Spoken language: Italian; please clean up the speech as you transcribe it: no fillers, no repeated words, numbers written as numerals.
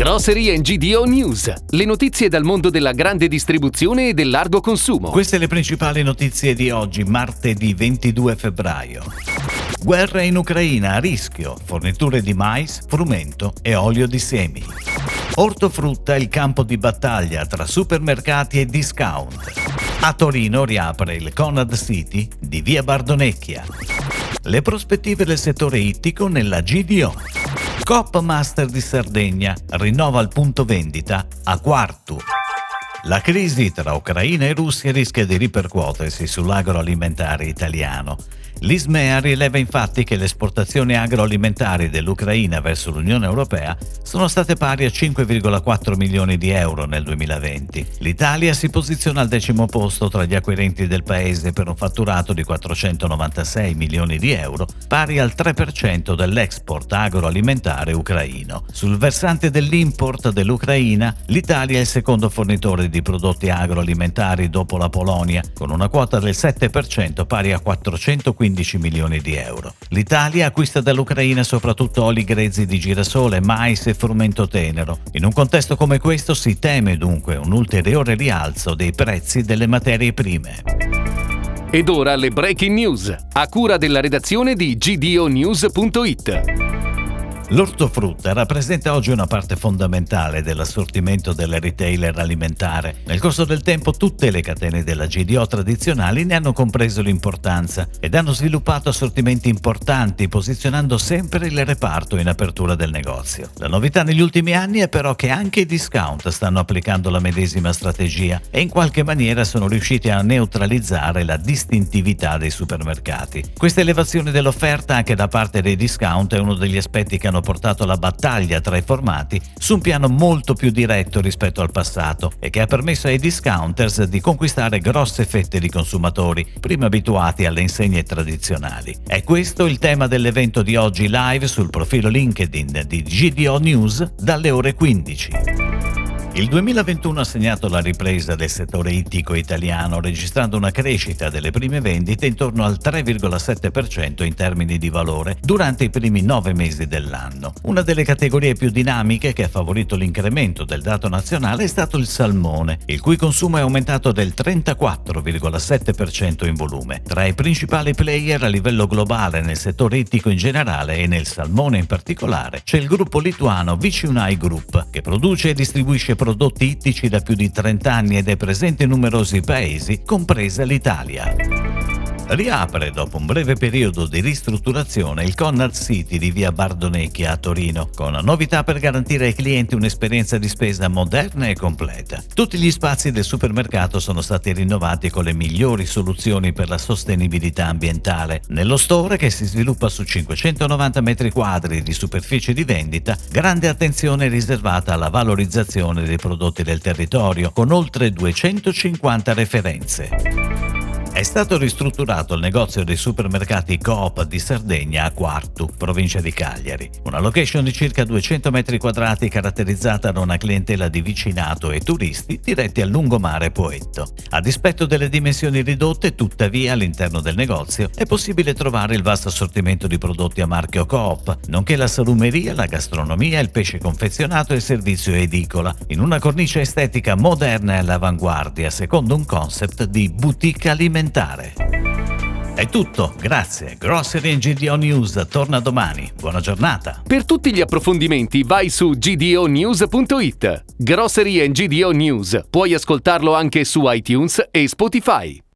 Grocery and GDO News, le notizie dal mondo della grande distribuzione e del largo consumo. Queste le principali notizie di oggi, martedì 22 febbraio. Guerra in Ucraina, a rischio, forniture di mais, frumento e olio di semi. Ortofrutta, il campo di battaglia tra supermercati e discount. A Torino riapre il Conad City di via Bardonecchia. Le prospettive del settore ittico nella GDO. Coop Master di Sardegna rinnova il punto vendita a Quartu. La crisi tra Ucraina e Russia rischia di ripercuotersi sull'agroalimentare italiano. L'ISMEA rileva infatti che le esportazioni agroalimentari dell'Ucraina verso l'Unione Europea sono state pari a 5,4 milioni di euro nel 2020. L'Italia si posiziona al 10° posto tra gli acquirenti del paese per un fatturato di 496 milioni di euro, pari al 3% dell'export agroalimentare ucraino. Sul versante dell'import dell'Ucraina, l'Italia è il secondo fornitore di prodotti agroalimentari dopo la Polonia, con una quota del 7% pari a 415 milioni di euro. L'Italia acquista dall'Ucraina soprattutto oli grezzi di girasole, mais e frumento tenero. In un contesto come questo si teme dunque un ulteriore rialzo dei prezzi delle materie prime. Ed ora le breaking news, a cura della redazione di GDONews.it. L'ortofrutta rappresenta oggi una parte fondamentale dell'assortimento del retailer alimentare. Nel corso del tempo tutte le catene della GDO tradizionali ne hanno compreso l'importanza ed hanno sviluppato assortimenti importanti, posizionando sempre il reparto in apertura del negozio. La novità negli ultimi anni è però che anche i discount stanno applicando la medesima strategia e in qualche maniera sono riusciti a neutralizzare la distintività dei supermercati. Questa elevazione dell'offerta anche da parte dei discount è uno degli aspetti che hanno portato la battaglia tra i formati su un piano molto più diretto rispetto al passato e che ha permesso ai discounters di conquistare grosse fette di consumatori prima abituati alle insegne tradizionali. È questo il tema dell'evento di oggi live sul profilo LinkedIn di GDO News dalle ore 15. Il 2021 ha segnato la ripresa del settore ittico italiano, registrando una crescita delle prime vendite intorno al 3,7% in termini di valore durante i primi 9 mesi dell'anno. Una delle categorie più dinamiche che ha favorito l'incremento del dato nazionale è stato il salmone, il cui consumo è aumentato del 34,7% in volume. Tra i principali player a livello globale nel settore ittico in generale e nel salmone in particolare c'è il gruppo lituano Viciunai Group, che produce e distribuisce prodotti ittici da più di 30 anni ed è presente in numerosi paesi, compresa l'Italia. Riapre dopo un breve periodo di ristrutturazione il Conad City di via Bardonecchia a Torino, con novità per garantire ai clienti un'esperienza di spesa moderna e completa. Tutti gli spazi del supermercato sono stati rinnovati con le migliori soluzioni per la sostenibilità ambientale. Nello store, che si sviluppa su 590 metri quadri di superficie di vendita, grande attenzione riservata alla valorizzazione dei prodotti del territorio, con oltre 250 referenze. È stato ristrutturato il negozio dei supermercati Coop di Sardegna a Quartu, provincia di Cagliari. Una location di circa 200 metri quadrati caratterizzata da una clientela di vicinato e turisti diretti al lungomare Poetto. A dispetto delle dimensioni ridotte, tuttavia, all'interno del negozio è possibile trovare il vasto assortimento di prodotti a marchio Coop, nonché la salumeria, la gastronomia, il pesce confezionato e il servizio edicola, in una cornice estetica moderna e all'avanguardia, secondo un concept di boutique alimentare. È tutto, grazie. Grocery and GDO News torna domani. Buona giornata. Per tutti gli approfondimenti vai su GDONews.it. Grocery and GDO News. Puoi ascoltarlo anche su iTunes e Spotify.